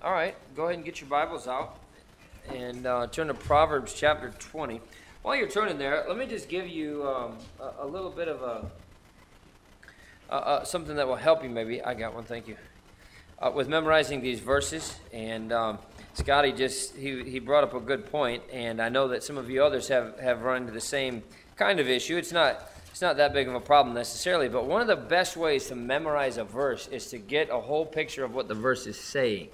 All right, go ahead and get your Bibles out and turn to Proverbs chapter 20. While you're turning there, let me just give you a little bit of something that will help you maybe. I got one, thank you. With memorizing these verses, and Scotty he brought up a good point, and I know that some of you others have run into the same kind of issue. It's not that big of a problem necessarily, but one of the best ways to memorize a verse is to get a whole picture of what the verse is saying.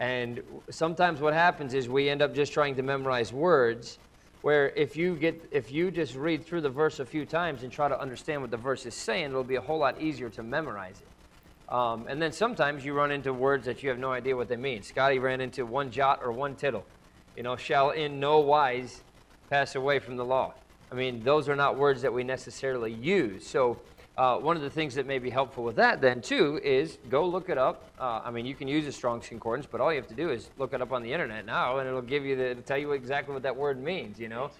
And sometimes what happens is we end up just trying to memorize words, where if you just read through the verse a few times and try to understand what the verse is saying, it'll be a whole lot easier to memorize it. And then sometimes you run into words that you have no idea what they mean. Scotty ran into one jot or one tittle. You know, shall in no wise pass away from the law. I mean, those are not words that we necessarily use. So one of the things that may be helpful with that then, too, is go look it up. I mean, you can use a Strong's Concordance, but all you have to do is look it up on the internet now, and it'll give you it'll tell you exactly what that word means, you know.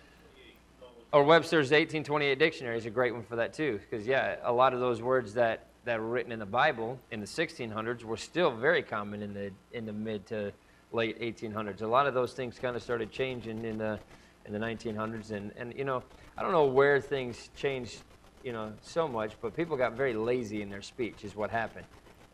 Or Webster's 1828 Dictionary is a great one for that, too, because, yeah, a lot of those words that were written in the Bible in the 1600s were still very common in the mid to late 1800s. A lot of those things kind of started changing in the 1900s, and you know, I don't know where things changed, you know, so much, but people got very lazy in their speech is what happened.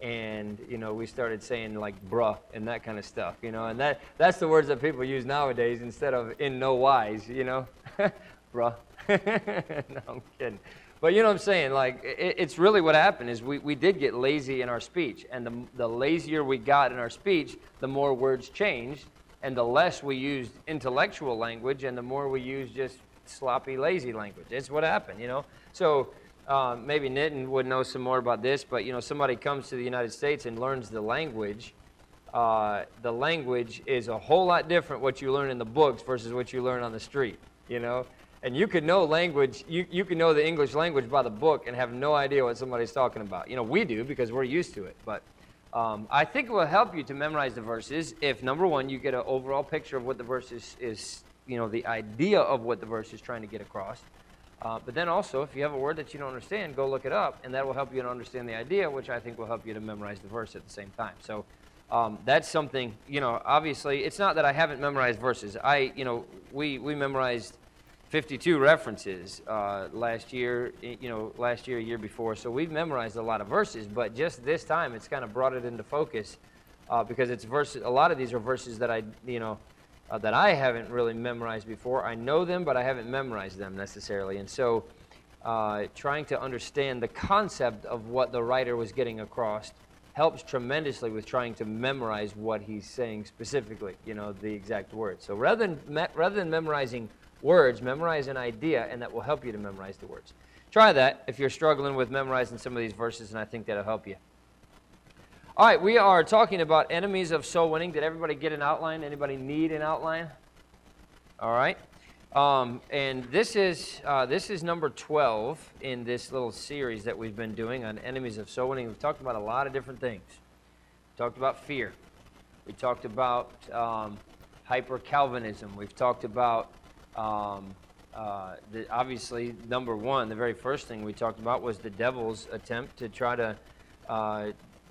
And, you know, we started saying like bruh and that kind of stuff, you know, and that's the words that people use nowadays instead of in no wise, you know, bruh. No, I'm kidding. But you know what I'm saying, like, it's really what happened is we did get lazy in our speech, and the lazier we got in our speech, the more words changed, and the less we used intellectual language, and the more we used just sloppy, lazy language. It's what happened, you know? So maybe Nitten would know some more about this, but, you know, somebody comes to the United States and learns the language. The language is a whole lot different what you learn in the books versus what you learn on the street, you know? And you could know language, you could know the English language by the book and have no idea what somebody's talking about. You know, we do because we're used to it, but I think it will help you to memorize the verses if, number one, you get an overall picture of what the verse is you know, the idea of what the verse is trying to get across. But then also, if you have a word that you don't understand, go look it up, and that will help you to understand the idea, which I think will help you to memorize the verse at the same time. So that's something, you know, obviously, it's not that I haven't memorized verses. You know, we memorized 52 references last year, you know, a year before. So we've memorized a lot of verses, but just this time it's kind of brought it into focus because it's verses. A lot of these are verses that I haven't really memorized before. I know them, but I haven't memorized them necessarily. And so trying to understand the concept of what the writer was getting across helps tremendously with trying to memorize what he's saying specifically, you know, the exact words. So rather than memorizing words, memorize an idea, and that will help you to memorize the words. Try that if you're struggling with memorizing some of these verses, and I think that'll help you. All right, we are talking about enemies of soul winning. Did everybody get an outline? Anybody need an outline? All right. And this is number 12 in this little series that we've been doing on enemies of soul winning. We've talked about a lot of different things. We talked about fear. We talked about hyper-Calvinism. We've talked about obviously, number one, the very first thing we talked about was the devil's attempt to try to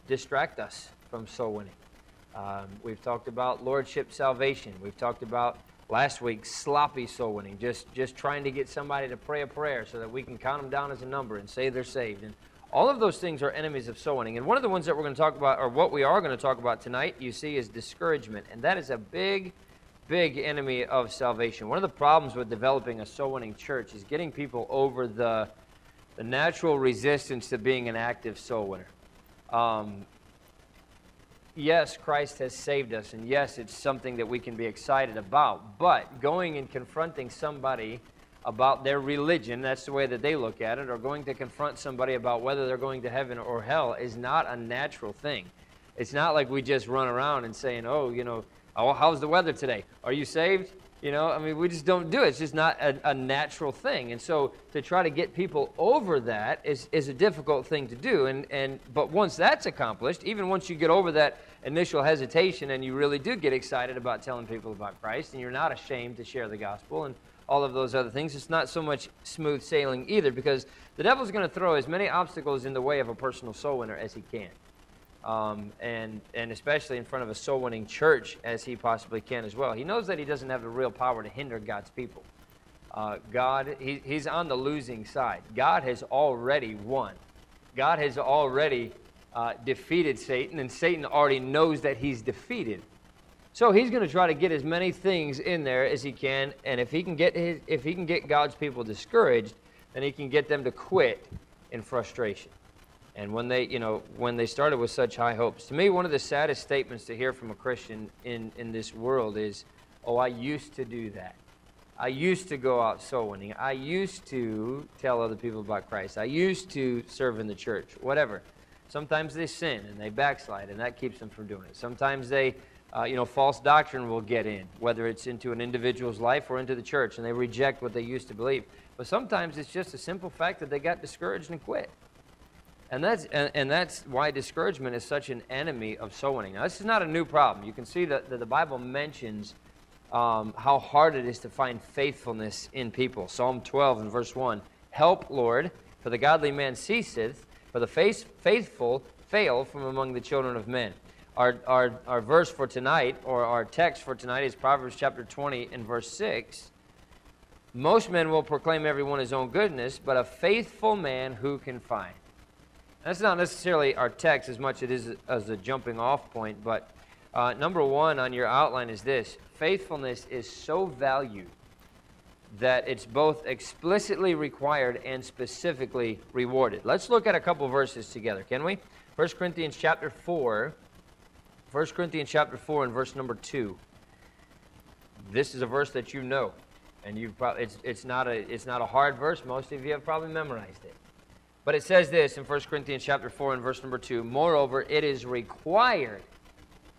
distract us from soul winning. We've talked about lordship salvation. We've talked about last week sloppy soul winning, just trying to get somebody to pray a prayer so that we can count them down as a number and say they're saved. And all of those things are enemies of soul winning. And one of the ones that we're going to talk about, or what we are going to talk about tonight, you see, is discouragement. And that is a big enemy of salvation. One of the problems with developing a soul-winning church is getting people over the natural resistance to being an active soul winner. Yes, Christ has saved us, and yes, it's something that we can be excited about, but going and confronting somebody about their religion, that's the way that they look at it, or going to confront somebody about whether they're going to heaven or hell is not a natural thing. It's not like we just run around and saying, oh, you know, oh, how's the weather today? Are you saved? You know, I mean, we just don't do it. It's just not a natural thing. And so to try to get people over that is a difficult thing to do. But once that's accomplished, even once you get over that initial hesitation and you really do get excited about telling people about Christ and you're not ashamed to share the gospel and all of those other things, it's not so much smooth sailing either, because the devil's going to throw as many obstacles in the way of a personal soul winner as he can. and especially in front of a soul-winning church as he possibly can as well. He knows that he doesn't have the real power to hinder God's people. He's on the losing side. God has already won. God has already defeated Satan, and Satan already knows that he's defeated. So he's going to try to get as many things in there as he can, and if he can get God's people discouraged, then he can get them to quit in frustration. And when they started with such high hopes. To me, one of the saddest statements to hear from a Christian in this world is, "Oh, I used to do that. I used to go out soul winning. I used to tell other people about Christ. I used to serve in the church," whatever. Sometimes they sin and they backslide, and that keeps them from doing it. Sometimes they, false doctrine will get in, whether it's into an individual's life or into the church, and they reject what they used to believe. But sometimes it's just a simple fact that they got discouraged and quit. And that's why discouragement is such an enemy of soul winning. Now, this is not a new problem. You can see that the Bible mentions how hard it is to find faithfulness in people. Psalm 12 and verse 1, "Help, Lord, for the godly man ceaseth, for the faithful fail from among the children of men." Our verse for tonight, or our text for tonight, is Proverbs chapter 20 and verse 6. "Most men will proclaim everyone his own goodness, but a faithful man who can find?" That's not necessarily our text as much as a jumping-off point, but number one on your outline is this. Faithfulness is so valued that it's both explicitly required and specifically rewarded. Let's look at a couple verses together, can we? 1 Corinthians chapter 4 and verse number 2. This is a verse that you know, and you've probably, it's not a hard verse. Most of you have probably memorized it. But it says this in 1 Corinthians chapter 4 and verse number 2, "Moreover, it is required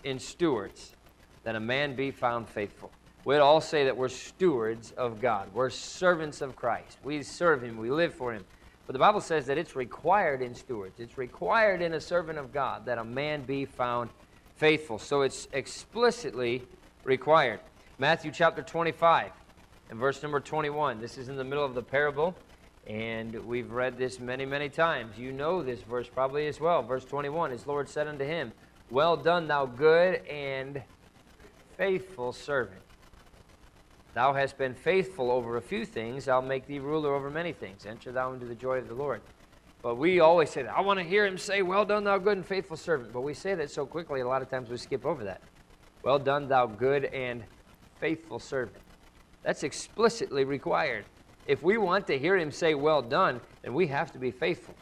in stewards that a man be found faithful." We'd all say that we're stewards of God. We're servants of Christ. We serve Him. We live for Him. But the Bible says that it's required in stewards. It's required in a servant of God that a man be found faithful. So it's explicitly required. Matthew chapter 25 and verse number 21. This is in the middle of the parable. And we've read this many, many times. You know this verse probably as well. Verse 21, "His Lord said unto him, Well done, thou good and faithful servant. Thou hast been faithful over a few things. I'll make thee ruler over many things. Enter thou into the joy of the Lord." But we always say that. I want to hear him say, "Well done, thou good and faithful servant." But we say that so quickly, a lot of times we skip over that. "Well done, thou good and faithful servant." That's explicitly required. If we want to hear him say, "Well done," then we have to be faithful.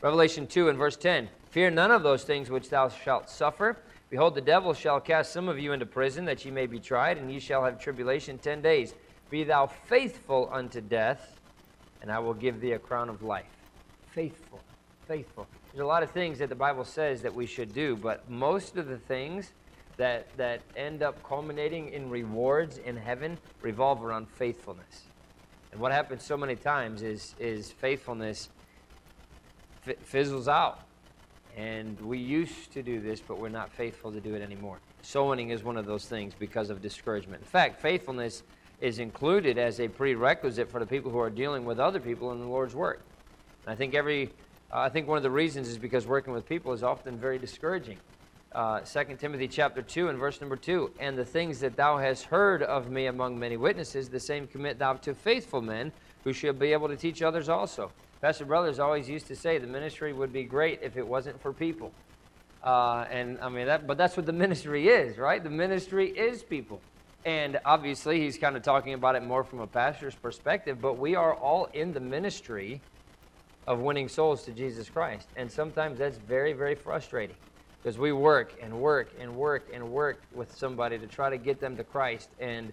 Revelation 2 and verse 10, "Fear none of those things which thou shalt suffer. Behold, the devil shall cast some of you into prison, that ye may be tried, and ye shall have tribulation 10 days. Be thou faithful unto death, and I will give thee a crown of life." Faithful, faithful. There's a lot of things that the Bible says that we should do, but most of the things that end up culminating in rewards in heaven revolve around faithfulness. And what happens so many times is faithfulness fizzles out. And we used to do this, but we're not faithful to do it anymore. Soul winning is one of those things because of discouragement. In fact, faithfulness is included as a prerequisite for the people who are dealing with other people in the Lord's work. And I think one of the reasons is because working with people is often very discouraging. 2 Timothy chapter 2 and verse number 2, "And the things that thou hast heard of me among many witnesses, the same commit thou to faithful men, who shall be able to teach others also." Pastor Brothers always used to say the ministry would be great if it wasn't for people. But that's what the ministry is, right? The ministry is people. And obviously he's kind of talking about it more from a pastor's perspective, but we are all in the ministry of winning souls to Jesus Christ. And sometimes that's very, very frustrating. Because we work and work and work and work with somebody to try to get them to Christ, and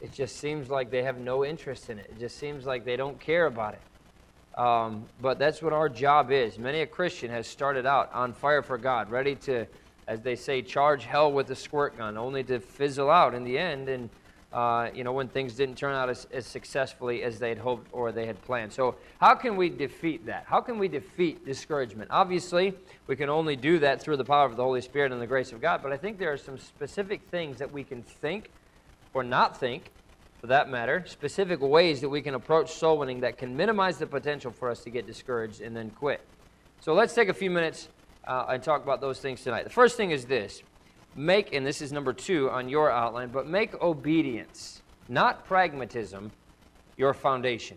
it just seems like they have no interest in it. It just seems like they don't care about it. But that's what our job is. Many a Christian has started out on fire for God, ready to, as they say, charge hell with a squirt gun, only to fizzle out in the end and when things didn't turn out as successfully as they had hoped or they had planned. So how can we defeat that? How can we defeat discouragement? Obviously, we can only do that through the power of the Holy Spirit and the grace of God, but I think there are some specific things that we can think or not think, for that matter, specific ways that we can approach soul winning that can minimize the potential for us to get discouraged and then quit. So let's take a few minutes and talk about those things tonight. The first thing is this. Make, and this is number 2 on your outline, but make obedience, not pragmatism, your foundation.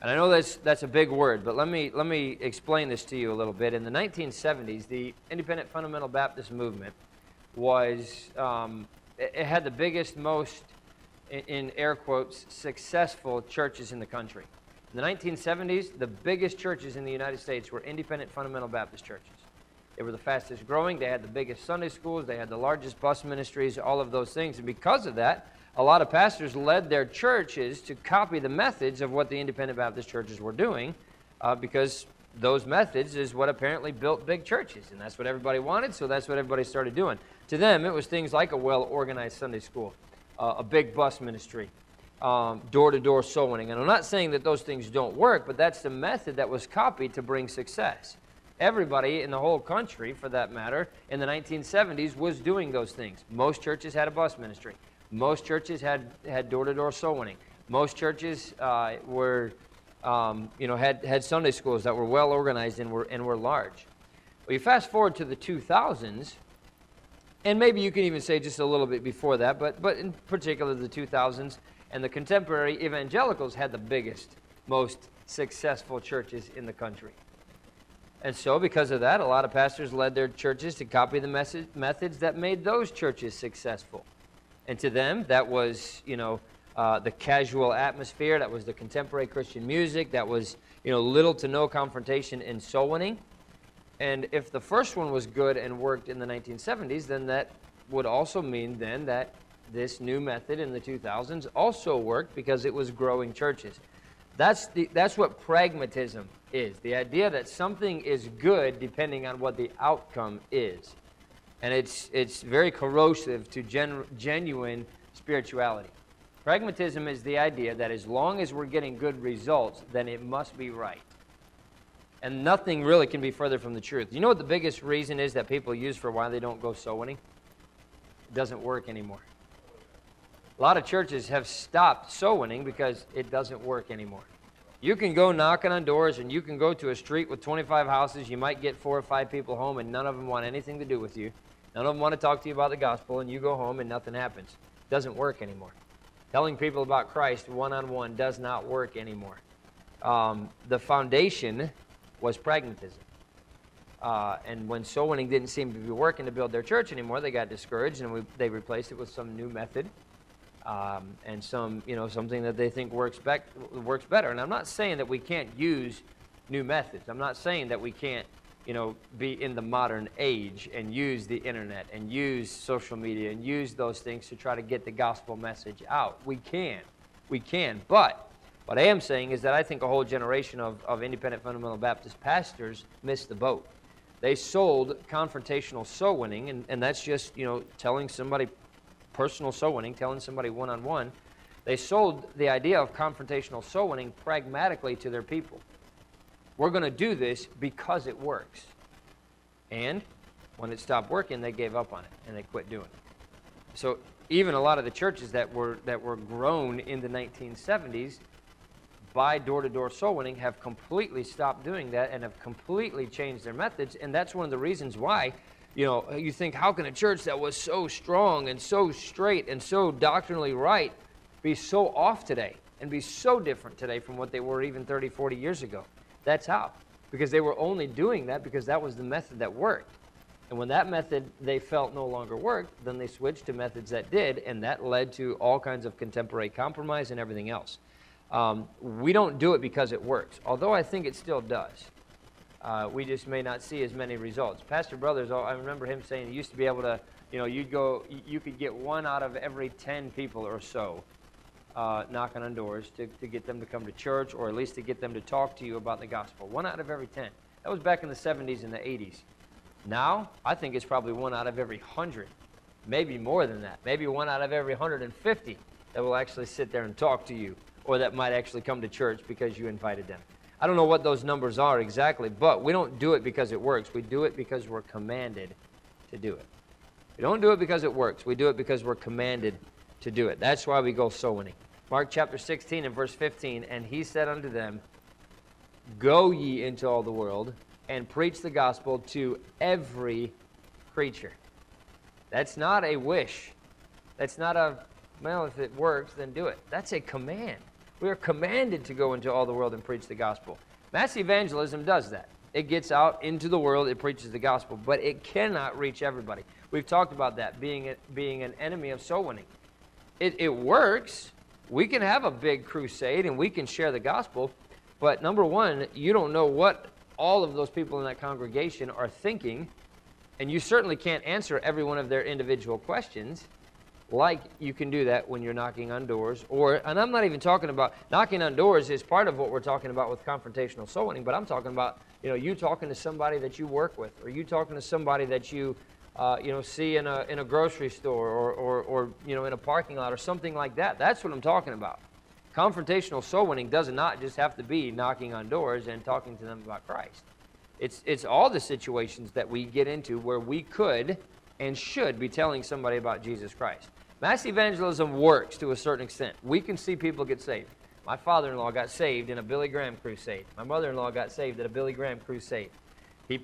And I know that's a big word, but let me explain this to you a little bit. In the 1970s, the Independent Fundamental Baptist movement was, it had the biggest, most, in air quotes, successful churches in the country. In the 1970s, the biggest churches in the United States were Independent Fundamental Baptist churches. They were the fastest growing, they had the biggest Sunday schools, they had the largest bus ministries, all of those things. And because of that, a lot of pastors led their churches to copy the methods of what the Independent Baptist churches were doing, because those methods is what apparently built big churches, and that's what everybody wanted, so that's what everybody started doing. To them, it was things like a well-organized Sunday school, a big bus ministry, door-to-door soul winning. And I'm not saying that those things don't work, but that's the method that was copied to bring success. Everybody in the whole country, for that matter, in the 1970s was doing those things. Most churches had a bus ministry. Most churches had door-to-door soul winning. Most churches were, had Sunday schools that were well organized and were large. Well, you fast forward to the 2000s, and maybe you can even say just a little bit before that, but in particular the 2000s, and the contemporary evangelicals had the biggest, most successful churches in the country. And so because of that, a lot of pastors led their churches to copy the methods that made those churches successful. And to them, that was, the casual atmosphere, that was the contemporary Christian music, that was, little to no confrontation in soul winning. And if the first one was good and worked in the 1970s, then that would also mean then that this new method in the 2000s also worked because it was growing churches. That's what pragmatism is, the idea that something is good depending on what the outcome is. And it's very corrosive to genuine spirituality. Pragmatism is the idea that as long as we're getting good results, then it must be right. And nothing really can be further from the truth. You know what the biggest reason is that people use for why they don't go soul winning? It doesn't work anymore. A lot of churches have stopped soul winning because it doesn't work anymore. You can go knocking on doors, and you can go to a street with 25 houses. You might get 4 or 5 people home, and none of them want anything to do with you. None of them want to talk to you about the gospel, and you go home, and nothing happens. It doesn't work anymore. Telling people about Christ one-on-one does not work anymore. The foundation was pragmatism. And when soul winning didn't seem to be working to build their church anymore, they got discouraged, and they replaced it with some new method. And something that they think works better. And I'm not saying that we can't use new methods. I'm not saying that we can't, be in the modern age and use the internet and use social media and use those things to try to get the gospel message out. We can. But what I am saying is that I think a whole generation of Independent Fundamental Baptist pastors missed the boat. They sold confrontational soul winning, and that's just, telling somebody personal soul winning, telling somebody one-on-one. They sold the idea of confrontational soul winning pragmatically to their people. We're going to do this because it works. And when it stopped working, they gave up on it and they quit doing it. So even a lot of the churches that were grown in the 1970s by door-to-door soul winning have completely stopped doing that and have completely changed their methods. And that's one of the reasons why you think, how can a church that was so strong and so straight and so doctrinally right be so off today and be so different today from what they were even 30, 40 years ago? That's how. Because they were only doing that because that was the method that worked. And when that method they felt no longer worked, then they switched to methods that did, and that led to all kinds of contemporary compromise and everything else. We don't do it because it works, although I think it still does. We just may not see as many results. Pastor Brothers, I remember him saying he used to be able to, you could get 1 out of every 10 people or so knocking on doors to get them to come to church, or at least to get them to talk to you about the gospel. 1 out of every 10. That was back in the 70s and the 80s. Now, I think it's probably 1 out of every 100, maybe more than that. Maybe 1 out of every 150 that will actually sit there and talk to you, or that might actually come to church because you invited them. I don't know what those numbers are exactly, but we don't do it because it works. We do it because we're commanded to do it. We don't do it because it works. We do it because we're commanded to do it. That's why we go soul winning. Mark chapter 16 and verse 15, and he said unto them, Go ye into all the world and preach the gospel to every creature. That's not a wish. That's not a, well, if it works, then do it. That's a command. We are commanded to go into all the world and preach the gospel. Mass evangelism does that. It gets out into the world, it preaches the gospel, but it cannot reach everybody. We've talked about that, being an enemy of soul winning. It works. We can have a big crusade and we can share the gospel, but number one, you don't know what all of those people in that congregation are thinking, and you certainly can't answer every one of their individual questions like you can do that when you're knocking on doors. And I'm not even talking about, knocking on doors is part of what we're talking about with confrontational soul winning, but I'm talking about, you talking to somebody that you work with, or you talking to somebody that you, see in a grocery store or in a parking lot or something like that. That's what I'm talking about. Confrontational soul winning does not just have to be knocking on doors and talking to them about Christ. It's all the situations that we get into where we could and should be telling somebody about Jesus Christ. Mass evangelism works to a certain extent. We can see people get saved. My father-in-law got saved in a Billy Graham crusade. My mother-in-law got saved at a Billy Graham crusade. It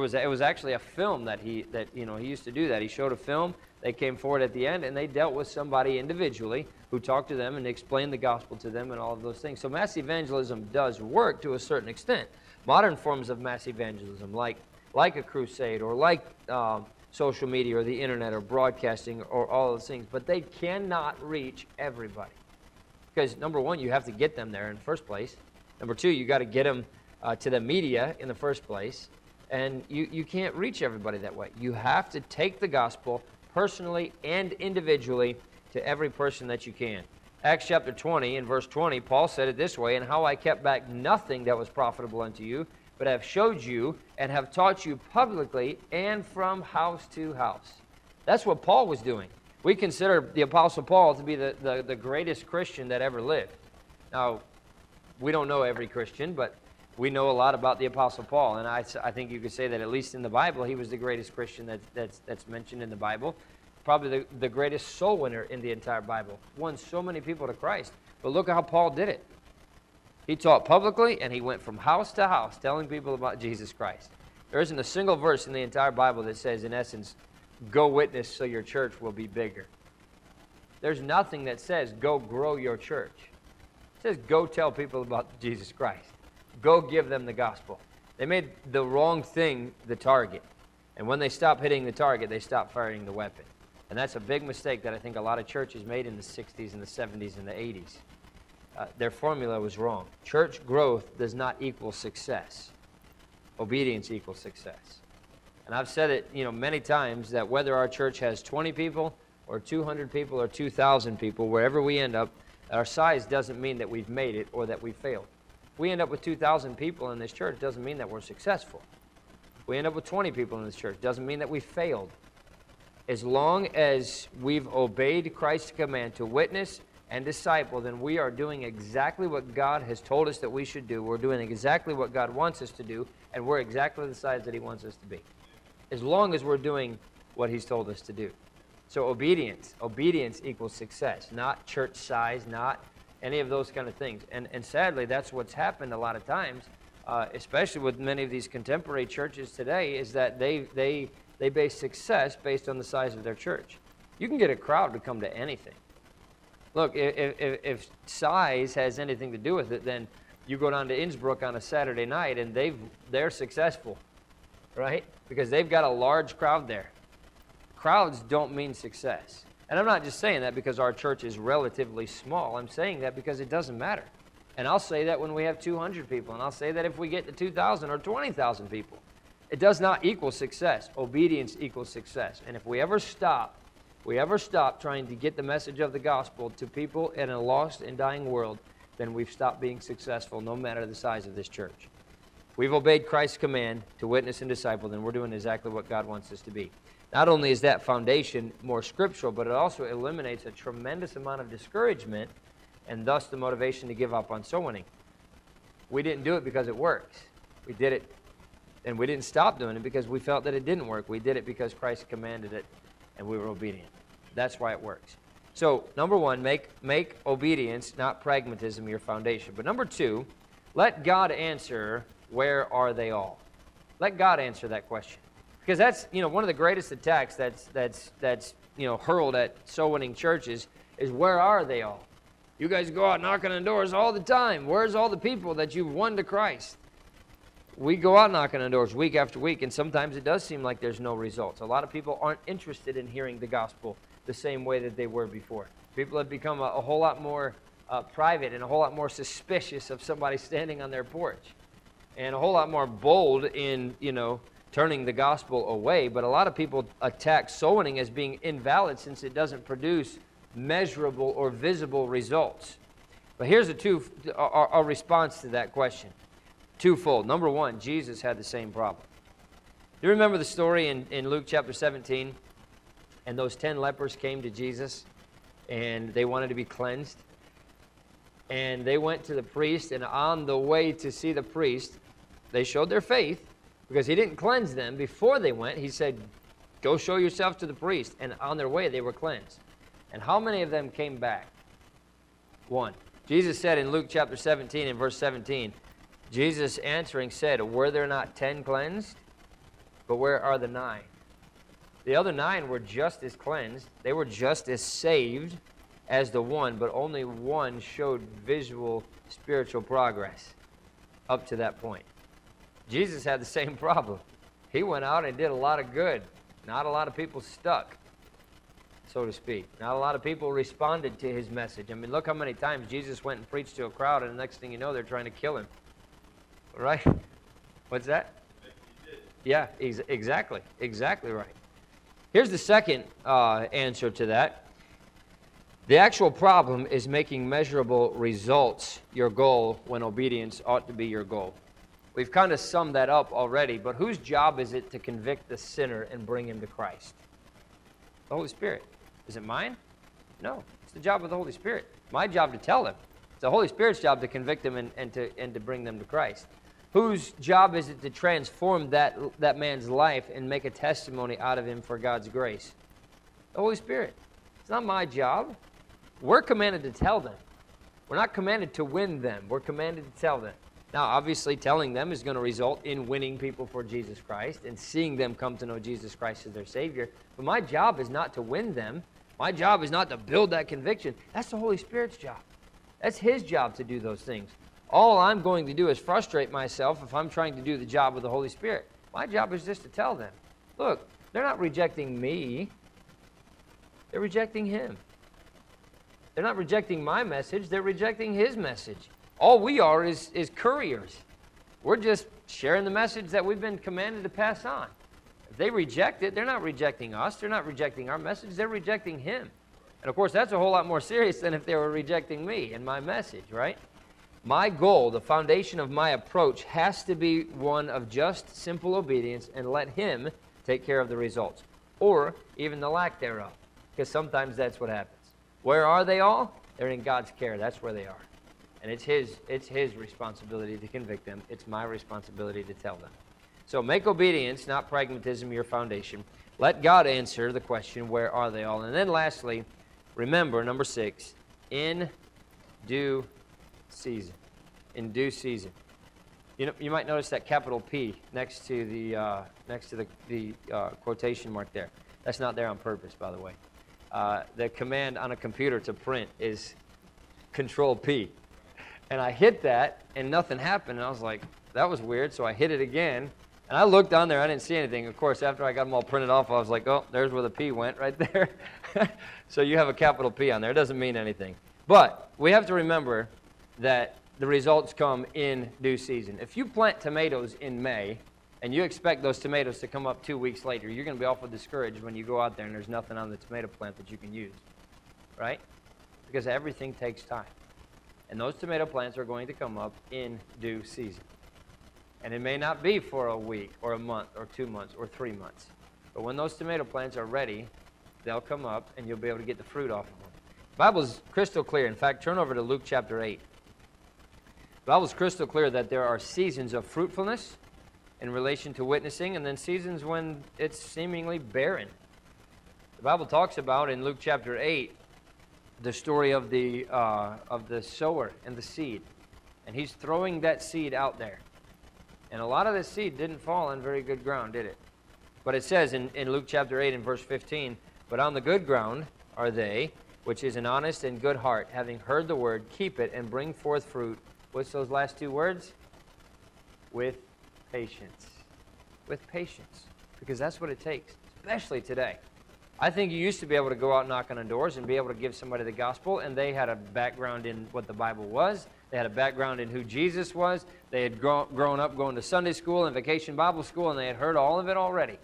was actually a film that he used to do that. He showed a film. They came forward at the end, and they dealt with somebody individually who talked to them and explained the gospel to them and all of those things. So mass evangelism does work to a certain extent. Modern forms of mass evangelism, like a crusade or like social media or the internet or broadcasting or all those things, but they cannot reach everybody. Because number one, you have to get them there in the first place. Number two, you got to get them to the media in the first place. And you can't reach everybody that way. You have to take the gospel personally and individually to every person that you can. Acts chapter 20 and verse 20, Paul said it this way, "And how I kept back nothing that was profitable unto you, but have showed you and have taught you publicly and from house to house." That's what Paul was doing. We consider the Apostle Paul to be the greatest Christian that ever lived. Now, we don't know every Christian, but we know a lot about the Apostle Paul, and I think you could say that at least in the Bible, he was the greatest Christian that's mentioned in the Bible, probably the greatest soul winner in the entire Bible, won so many people to Christ. But look at how Paul did it. He taught publicly, and he went from house to house telling people about Jesus Christ. There isn't a single verse in the entire Bible that says, in essence, go witness so your church will be bigger. There's nothing that says go grow your church. It says go tell people about Jesus Christ. Go give them the gospel. They made the wrong thing the target. And when they stop hitting the target, they stop firing the weapon. And that's a big mistake that I think a lot of churches made in the 60s and the 70s and the 80s. Their formula was wrong. Church growth does not equal success. Obedience equals success. And I've said it, many times that whether our church has 20 people or 200 people or 2,000 people, wherever we end up, our size doesn't mean that we've made it or that we failed. If we end up with 2,000 people in this church, doesn't mean that we're successful. If we end up with 20 people in this church, doesn't mean that we failed. As long as we've obeyed Christ's command to witness and disciple, then we are doing exactly what God has told us that we should do. We're doing exactly what God wants us to do, and we're exactly the size that He wants us to be, as long as we're doing what He's told us to do. So obedience equals success, not church size, not any of those kind of things. And sadly, that's what's happened a lot of times, especially with many of these contemporary churches today, is that they base success based on the size of their church. You can get a crowd to come to anything. Look, if size has anything to do with it, then you go down to Innsbruck on a Saturday night, and they're successful, right? Because they've got a large crowd there. Crowds don't mean success. And I'm not just saying that because our church is relatively small. I'm saying that because it doesn't matter. And I'll say that when we have 200 people, and I'll say that if we get to 2,000 or 20,000 people. It does not equal success. Obedience equals success. And if we ever stop trying to get the message of the gospel to people in a lost and dying world, then we've stopped being successful no matter the size of this church. We've obeyed Christ's command to witness and disciple, then we're doing exactly what God wants us to be. Not only is that foundation more scriptural, but it also eliminates a tremendous amount of discouragement and thus the motivation to give up on soul winning. We didn't do it because it works. We did it, and we didn't stop doing it because we felt that it didn't work. We did it because Christ commanded it, and we were obedient. That's why it works. So, number one, make obedience, not pragmatism, your foundation. But number two, let God answer, where are they all? Let God answer that question, because that's, you know, one of the greatest attacks that's you know, hurled at soul winning churches is, where are they all? You guys go out knocking on doors all the time. Where's all the people that you've won to Christ? We go out knocking on doors week after week, and sometimes it does seem like there's no results. A lot of people aren't interested in hearing the gospel the same way that they were before. People have become a whole lot more private and a whole lot more suspicious of somebody standing on their porch, and a whole lot more bold in, you know, turning the gospel away. But a lot of people attack soul winning as being invalid since it doesn't produce measurable or visible results. But here's our response to that question. Twofold. Number one, Jesus had the same problem. You remember the story in Luke chapter 17, and those 10 lepers came to Jesus, and they wanted to be cleansed. And they went to the priest, and on the way to see the priest, they showed their faith, because he didn't cleanse them before they went. He said, go show yourself to the priest. And on their way, they were cleansed. And how many of them came back? One. Jesus said in Luke chapter 17 and verse 17, Jesus answering said, were there not 10 cleansed? But where are the 9? The other 9 were just as cleansed. They were just as saved as the one, but only one showed visual spiritual progress up to that point. Jesus had the same problem. He went out and did a lot of good. Not a lot of people stuck, so to speak. Not a lot of people responded to his message. I mean, look how many times Jesus went and preached to a crowd, and the next thing you know, they're trying to kill him. Right? What's that? Yeah, exactly. Exactly right. Here's the second answer to that. The actual problem is making measurable results your goal when obedience ought to be your goal. We've kind of summed that up already, but whose job is it to convict the sinner and bring him to Christ? The Holy Spirit. Is it mine? No. It's the job of the Holy Spirit. My job to tell them. It's the Holy Spirit's job to convict them and to bring them to Christ. Whose job is it to transform that man's life and make a testimony out of him for God's grace? The Holy Spirit. It's not my job. We're commanded to tell them. We're not commanded to win them. We're commanded to tell them. Now, obviously, telling them is going to result in winning people for Jesus Christ and seeing them come to know Jesus Christ as their Savior. But my job is not to win them. My job is not to build that conviction. That's the Holy Spirit's job. That's His job to do those things. All I'm going to do is frustrate myself if I'm trying to do the job of the Holy Spirit. My job is just to tell them, look, they're not rejecting me. They're rejecting Him. They're not rejecting my message. They're rejecting His message. All we are is couriers. We're just sharing the message that we've been commanded to pass on. If they reject it, they're not rejecting us. They're not rejecting our message. They're rejecting Him. And, of course, that's a whole lot more serious than if they were rejecting me and my message, right? My goal, the foundation of my approach, has to be one of just simple obedience and let Him take care of the results, or even the lack thereof, because sometimes that's what happens. Where are they all? They're in God's care. That's where they are. And it's his responsibility to convict them. It's my responsibility to tell them. So make obedience, not pragmatism, your foundation. Let God answer the question, where are they all? And then lastly, remember, number 6, in due season. In due season. You know, you might notice that capital P next to the quotation mark there. That's not there on purpose, by the way. The command on a computer to print is Control P. And I hit that, and nothing happened. And I was like, that was weird. So I hit it again. And I looked on there. I didn't see anything. Of course, after I got them all printed off, I was like, oh, there's where the P went right there. So you have a capital P on there. It doesn't mean anything. But we have to remember that the results come in due season. If you plant tomatoes in May and you expect those tomatoes to come up 2 weeks later, you're going to be awful discouraged when you go out there and there's nothing on the tomato plant that you can use, right? Because everything takes time. And those tomato plants are going to come up in due season. And it may not be for a week or a month or 2 months or 3 months. But when those tomato plants are ready, they'll come up and you'll be able to get the fruit off of them. The Bible's crystal clear. In fact, turn over to Luke chapter 8. The Bible's crystal clear that there are seasons of fruitfulness in relation to witnessing, and then seasons when it's seemingly barren. The Bible talks about, in Luke chapter 8, the story of the sower and the seed. And he's throwing that seed out there. And a lot of this seed didn't fall on very good ground, did it? But it says in Luke chapter 8 and verse 15, but on the good ground are they, which is an honest and good heart, having heard the word, keep it, and bring forth fruit. What's those last two words? With patience. With patience. Because that's what it takes, especially today. I think you used to be able to go out knocking on doors and be able to give somebody the gospel, and they had a background in what the Bible was. They had a background in who Jesus was. They had grown up going to Sunday school and vacation Bible school, and they had heard all of it already.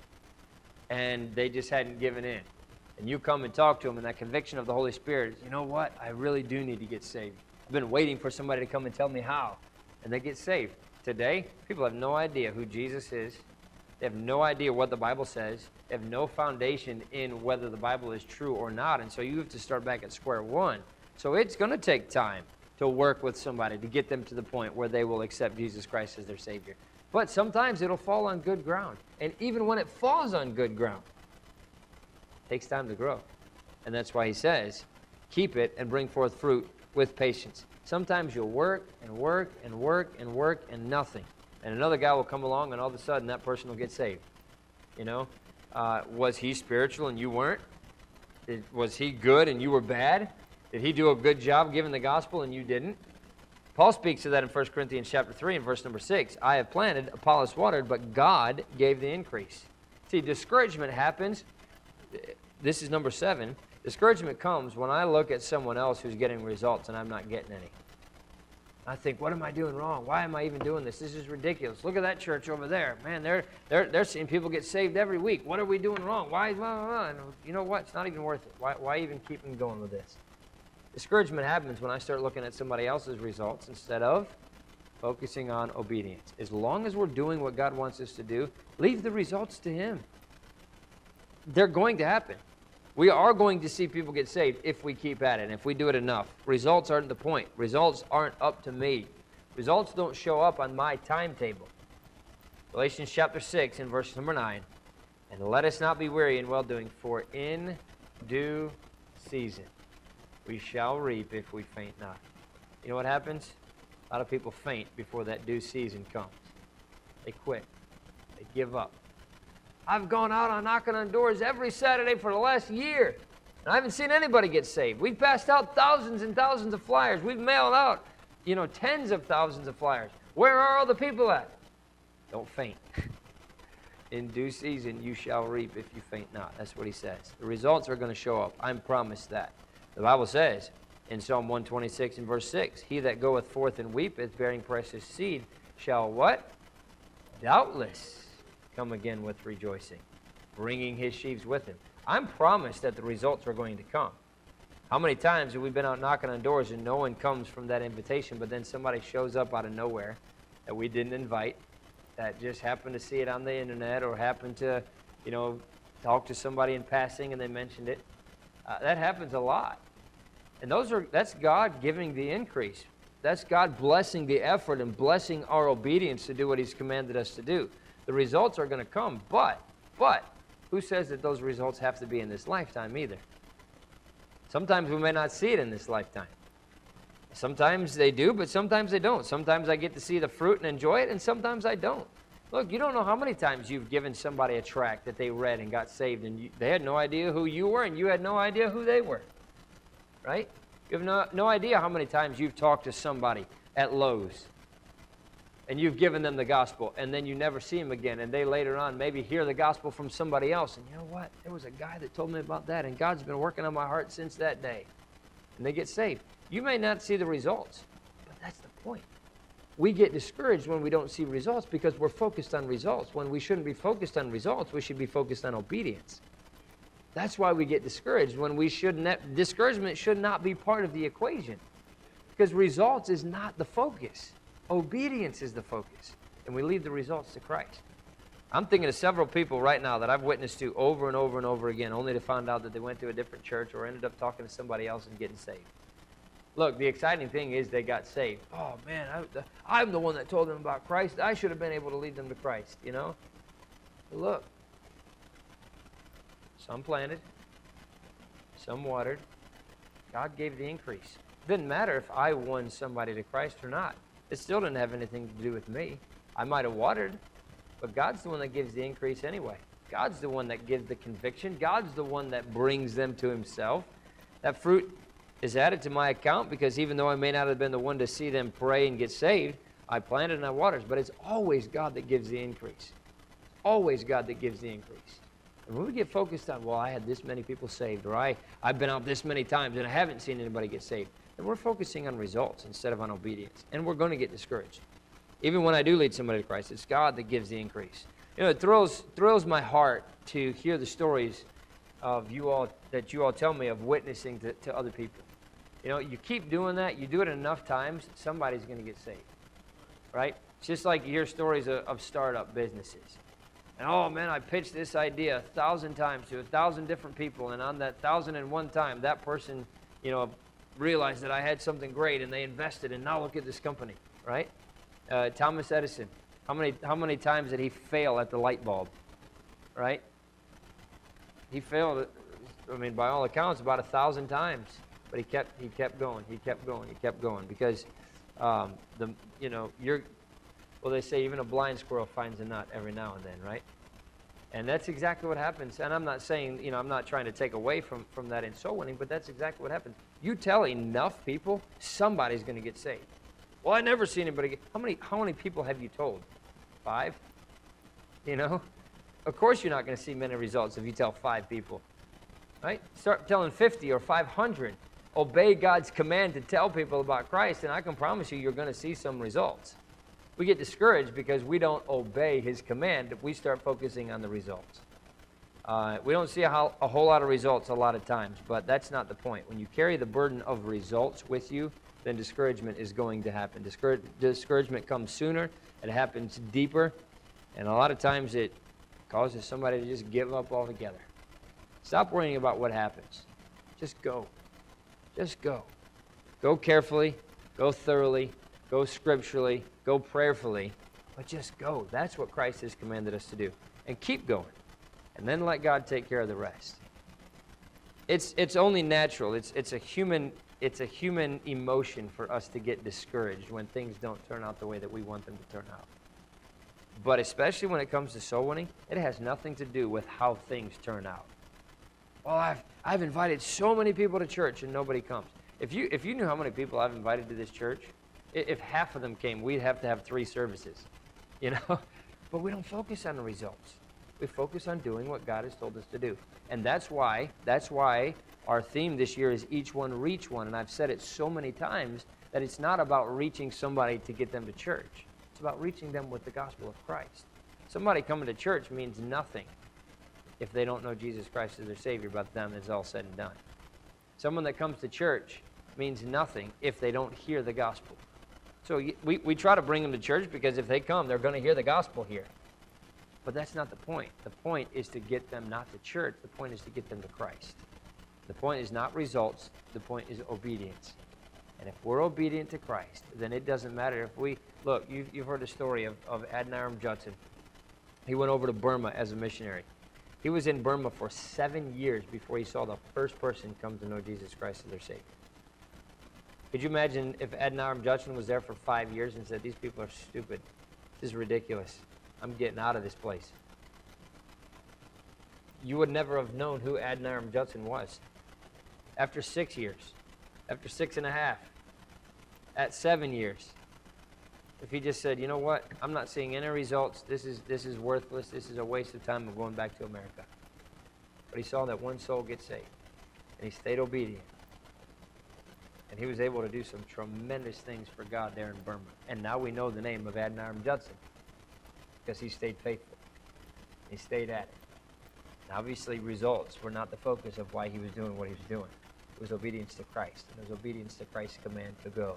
And they just hadn't given in. And you come and talk to them, and that conviction of the Holy Spirit, you know what? I really do need to get saved. I've been waiting for somebody to come and tell me how. And they get saved. Today, people have no idea who Jesus is. They have no idea what the Bible says. They have no foundation in whether the Bible is true or not. And so you have to start back at square one. So it's going to take time to work with somebody to get them to the point where they will accept Jesus Christ as their Savior. But sometimes it'll fall on good ground. And even when it falls on good ground, it takes time to grow. And that's why he says, keep it and bring forth fruit with patience. Sometimes you'll work and work and work and work and nothing. And another guy will come along, and all of a sudden that person will get saved. You know? Was he spiritual and you weren't? Was he good and you were bad? Did he do a good job giving the gospel and you didn't? Paul speaks to that in 1 Corinthians chapter 3 and verse number 6. I have planted, Apollos watered, but God gave the increase. See, discouragement happens. This is number 7. Discouragement comes when I look at someone else who's getting results and I'm not getting any. I think, what am I doing wrong? Why am I even doing this? This is ridiculous. Look at that church over there. Man, they're seeing people get saved every week. What are we doing wrong? Why? Blah, blah, blah. You know what? It's not even worth it. Why even keep them going with this? Discouragement happens when I start looking at somebody else's results instead of focusing on obedience. As long as we're doing what God wants us to do, leave the results to Him. They're going to happen. We are going to see people get saved if we keep at it and if we do it enough. Results aren't the point. Results aren't up to me. Results don't show up on my timetable. Galatians chapter 6 and verse number 9. And let us not be weary in well-doing, for in due season we shall reap if we faint not. You know what happens? A lot of people faint before that due season comes. They quit. They give up. I've gone out on knocking on doors every Saturday for the last year, and I haven't seen anybody get saved. We've passed out thousands and thousands of flyers. We've mailed out, you know, tens of thousands of flyers. Where are all the people at? Don't faint. In due season you shall reap if you faint not. That's what he says. The results are going to show up. I'm promised that. The Bible says in Psalm 126 and verse 6, he that goeth forth and weepeth, bearing precious seed, shall what? Doubtless come again with rejoicing, bringing his sheaves with him. I'm promised that the results are going to come. How many times have we been out knocking on doors and no one comes from that invitation, but then somebody shows up out of nowhere that we didn't invite, that just happened to see it on the internet or happened to, you know, talk to somebody in passing and they mentioned it? That happens a lot. And that's God giving the increase. That's God blessing the effort and blessing our obedience to do what He's commanded us to do. The results are going to come, but who says that those results have to be in this lifetime either? Sometimes we may not see it in this lifetime. Sometimes they do, but sometimes they don't. Sometimes I get to see the fruit and enjoy it, and sometimes I don't. Look, you don't know how many times you've given somebody a tract that they read and got saved, and they had no idea who you were, and you had no idea who they were, right? You have no idea how many times you've talked to somebody at Lowe's, and you've given them the gospel, and then you never see them again, and they later on maybe hear the gospel from somebody else, and you know what? There was a guy that told me about that, and God's been working on my heart since that day, and they get saved. You may not see the results, but that's the point. We get discouraged when we don't see results because we're focused on results. When we shouldn't be focused on results, we should be focused on obedience. That's why we get discouraged, when we shouldn't. Discouragement should not be part of the equation, because results is not the focus. Obedience is the focus, and we leave the results to Christ. I'm thinking of several people right now that I've witnessed to over and over and over again, only to find out that they went to a different church or ended up talking to somebody else and getting saved. Look, the exciting thing is they got saved. Oh, man, I'm the one that told them about Christ. I should have been able to lead them to Christ, you know? But look, some planted, some watered. God gave the increase. It didn't matter if I won somebody to Christ or not. It still didn't have anything to do with me. I might have watered, but God's the one that gives the increase anyway. God's the one that gives the conviction. God's the one that brings them to himself. That fruit is added to my account because even though I may not have been the one to see them pray and get saved, I planted and I watered, but it's always God that gives the increase. Always God that gives the increase. And when we get focused on, well, I had this many people saved, or I've been out this many times and I haven't seen anybody get saved, then we're focusing on results instead of on obedience, and we're going to get discouraged. Even when I do lead somebody to Christ, it's God that gives the increase. You know, it thrills my heart to hear the stories of you all that you all tell me of witnessing to other people. You know, you keep doing that, you do it enough times, somebody's going to get saved, right? It's just like you hear stories of startup businesses. And, oh, man, I pitched this idea 1,000 times to 1,000 different people, and on that 1,001 time, that person, you know, realized that I had something great, and they invested, and now look at this company, right? Thomas Edison, how many times did he fail at the light bulb, right? He failed, I mean, by all accounts, about 1,000 times, but he kept going, because well, they say even a blind squirrel finds a nut every now and then, right? And that's exactly what happens. And I'm not saying, you know, I'm not trying to take away from that in soul winning, but that's exactly what happens. You tell enough people, somebody's going to get saved. Well, I never see anybody get... How many people have you told? 5? You know? Of course you're not going to see many results if you tell 5 people, right? Start telling 50 or 500. Obey God's command to tell people about Christ, and I can promise you you're going to see some results. We get discouraged because we don't obey his command if we start focusing on the results. We don't see a whole lot of results a lot of times, but that's not the point. When you carry the burden of results with you, then discouragement is going to happen. Discouragement comes sooner, it happens deeper, and a lot of times it causes somebody to just give up altogether. Stop worrying about what happens. Just go. Just go. Go carefully, go thoroughly, go scripturally, go prayerfully, but just go. That's what Christ has commanded us to do. And keep going. And then let God take care of the rest. It's only natural. It's a human emotion for us to get discouraged when things don't turn out the way that we want them to turn out. But especially when it comes to soul winning, it has nothing to do with how things turn out. Well, I've invited so many people to church and nobody comes. If you knew how many people I've invited to this church, if half of them came, we'd have to have 3 services, you know? But we don't focus on the results. We focus on doing what God has told us to do. And that's why our theme this year is each one, reach one. And I've said it so many times that it's not about reaching somebody to get them to church. It's about reaching them with the gospel of Christ. Somebody coming to church means nothing if they don't know Jesus Christ as their Savior, but then it's all said and done. Someone that comes to church means nothing if they don't hear the gospel. So we try to bring them to church because if they come, they're going to hear the gospel here. But that's not the point. The point is to get them not to church. The point is to get them to Christ. The point is not results. The point is obedience. And if we're obedient to Christ, then it doesn't matter if we... Look, you've heard the story of Adoniram Judson. He went over to Burma as a missionary. He was in Burma for 7 years before he saw the first person come to know Jesus Christ as their Savior. Could you imagine if Adoniram Judson was there for 5 years and said, these people are stupid. This is ridiculous. I'm getting out of this place. You would never have known who Adoniram Judson was. After 6 years, after 6.5, at 7 years, if he just said, you know what, I'm not seeing any results. This is worthless. This is a waste of time. I'm going back to America. But he saw that one soul get saved, and he stayed obedient. And he was able to do some tremendous things for God there in Burma. And now we know the name of Adoniram Judson because he stayed faithful. He stayed at it. And obviously, results were not the focus of why he was doing what he was doing. It was obedience to Christ. And it was obedience to Christ's command to go.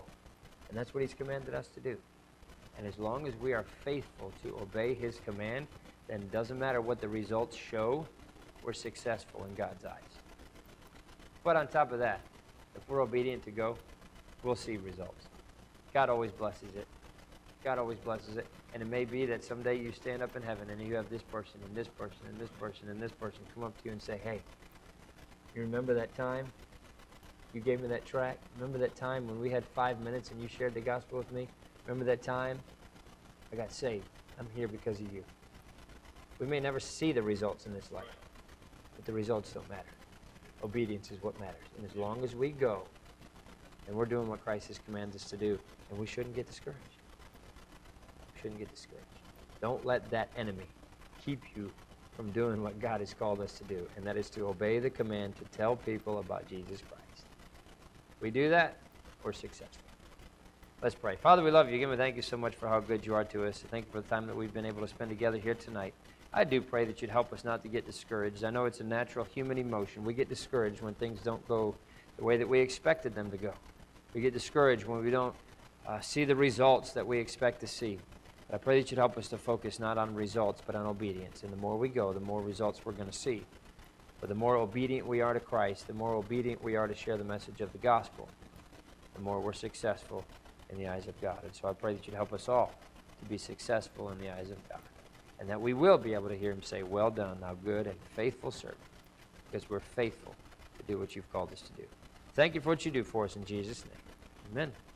And that's what he's commanded us to do. And as long as we are faithful to obey his command, then it doesn't matter what the results show, we're successful in God's eyes. But on top of that, if we're obedient to go, we'll see results. God always blesses it. God always blesses it. And it may be that someday you stand up in heaven and you have this person and this person and this person and this person come up to you and say, hey, you remember that time you gave me that tract? Remember that time when we had 5 minutes and you shared the gospel with me? Remember that time? I got saved. I'm here because of you. We may never see the results in this life, but the results don't matter. Obedience is what matters. And as long as we go, and we're doing what Christ has commanded us to do, and we shouldn't get discouraged. We shouldn't get discouraged. Don't let that enemy keep you from doing what God has called us to do, and that is to obey the command to tell people about Jesus Christ. If we do that, we're successful. Let's pray. Father, we love you. Again, we thank you so much for how good you are to us. Thank you for the time that we've been able to spend together here tonight. I do pray that you'd help us not to get discouraged. I know it's a natural human emotion. We get discouraged when things don't go the way that we expected them to go. We get discouraged when we don't see the results that we expect to see. But I pray that you'd help us to focus not on results, but on obedience. And the more we go, the more results we're going to see. But the more obedient we are to Christ, the more obedient we are to share the message of the gospel, the more we're successful in the eyes of God. And so I pray that you'd help us all to be successful in the eyes of God, and that we will be able to hear him say, well done, thou good and faithful servant, because we're faithful to do what you've called us to do. Thank you for what you do for us in Jesus' name. Amen.